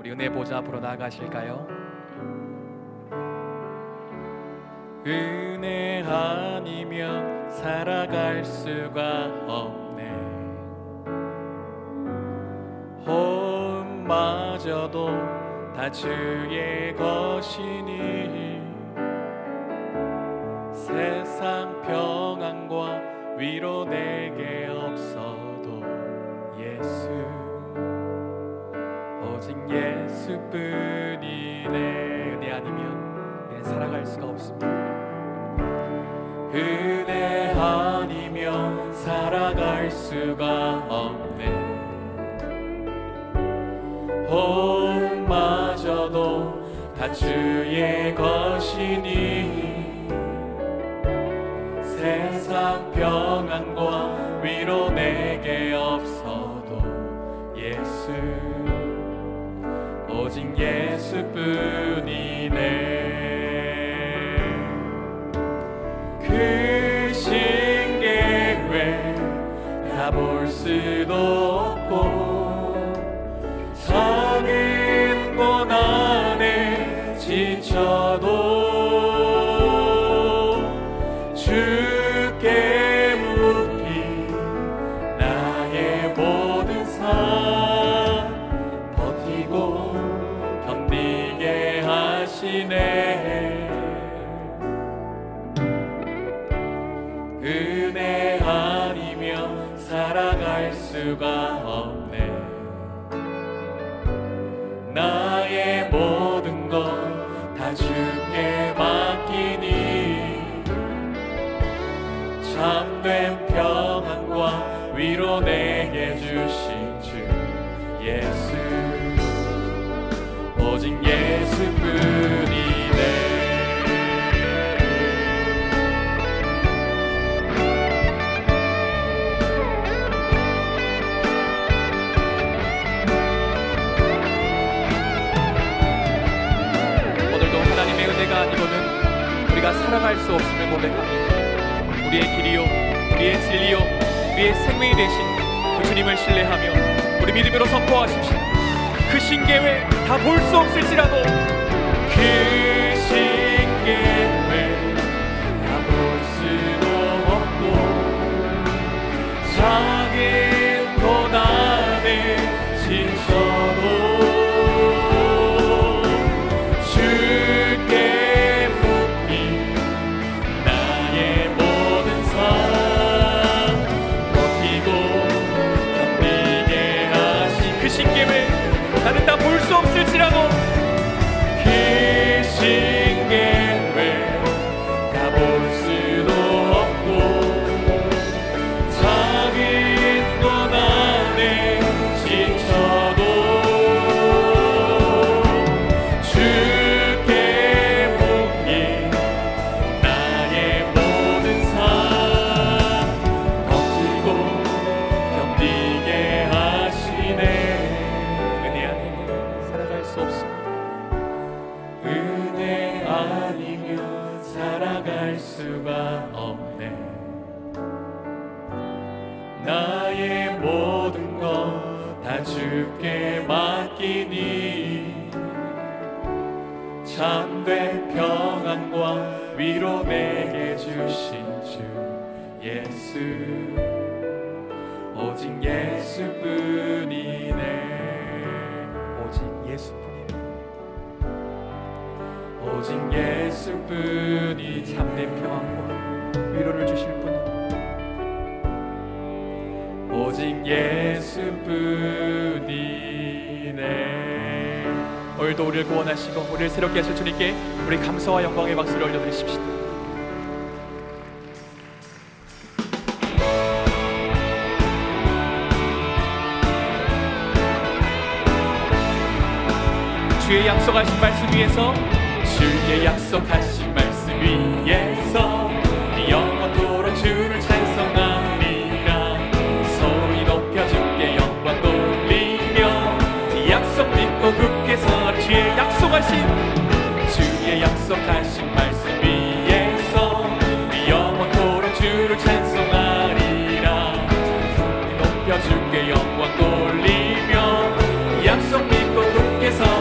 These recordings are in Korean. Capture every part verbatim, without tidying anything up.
우리 은혜 보좌 앞으로 나아가실까요? 은혜 아니면 살아갈 수가 없네. 호흡마저도 다 주의 것이니 세상 평안과 위로 내게 없어도 예수 오직 예수뿐이 내 은혜 아니면 내 살아갈 수가 없습니다. 은혜 아니면 살아갈 수가 없네. 호흡마저도 다 주의 것이니 세상 평안과 위로 내게 없어도 예수 오직 예수뿐이네. 그 신계획 다 볼 수도 없고 작은 고난에 지쳐도 주께 묻힌 나의 모든 삶 버티고 은혜 아니면 살아갈 수가 없네. 나의 모든 것 다 주께 맡기니 참된 평안과 위로 내게 주신 주 예수 오직 예수뿐이네. 오늘도 하나님의 은혜가 아니고는 우리가 살아갈 수 없음을 고백합니다. 우리의 길이요 우리의 진리요 우리의 생명이 되신 그 주님을 신뢰하며 우리 믿음으로 선포하십시오. 그 신계획 다 볼 수 없을지라도 그 신계획 다 볼 수도 없고 작은 고난에 지쳐도 주께 묻힌 나의 모든 삶 버티고 견디게 하신 그 신계획 나는 다 볼 수 없을지라도 그 신계획 다 볼 수도 없고 작은 고난에 지쳐도 주께 묻힌 나의 모든 삶 버티고 견디게 하시네. 은혜 아니면 살아갈 수가 없네. 나의 모든 것 다 주께 맡기니 참된 평안과 위로 내게 주신 주 예수 오직 예수뿐이네. 오직 예수뿐이네. 오직 예수뿐이 참된 평안과 위로를 주실 분이 오직 예수뿐이네. 오늘도 우리를 구원하시고 우리를 새롭게 하실 주님께 우리 감사와 영광의 박수를 올려드리십시다. 주의 약속하신 말씀 위에서 주의 약속하신 말씀 위에서 영원토록 주를 찬송하리라. 소리 높여 주께 영광 돌리며 약속 믿고 굳게 서라. 주의 약속하신 주의 약속하신 말씀 위에서 영원토록 주를 찬송하리라. 소리 높여 주께 영광 돌리며 약속 믿고 굳게 서라.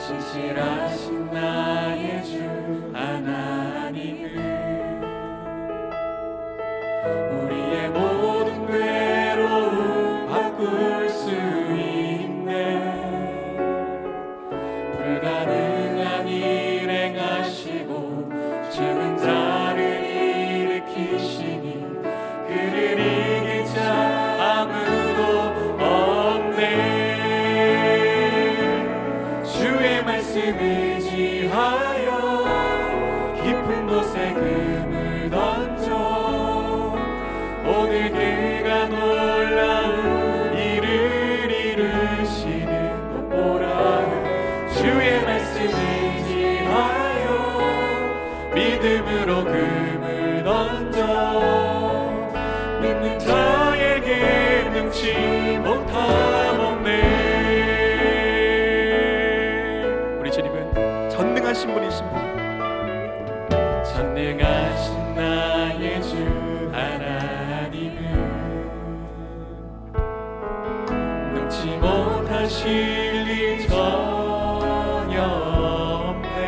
신실하신 나의 주 하나님을 우리의 모든 괴로움 바꿀 수 있네. 불가능한 일 행하시고 죽은 자를 일으키시니 그를 이길 자 아무도 없네. 의지하여 깊은 곳에 금을 던져 오늘 그가 놀라운 일을 이루시는 것 보라. 주의 말씀 의지하여 믿음으로 금을 던져 믿는 자에게 능치 못함 없네. 전능하신 분이십니다. 전능하신 나의 주 하나님은 능치 못하실 일 전혀 없네.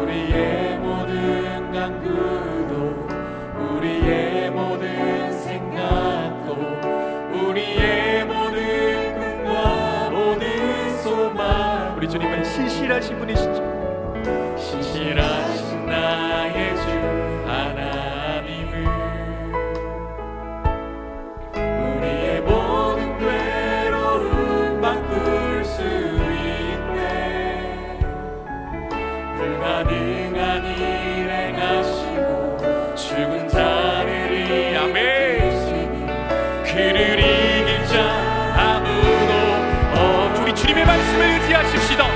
우리의 모든 간구도 우리의 모든 생각도 우리의 모든 꿈과 모든 소망 우리 주님은 신실하신 분이시죠. 신실하신 나의 주 하나님을 우리의 모든 괴로움 바꿀 수 있네. 불가능한 일 행하시고 죽은 자를 일으키시니 그를 이길 자 아무도 없네. 우리 주님의 말씀을 의지하십시다.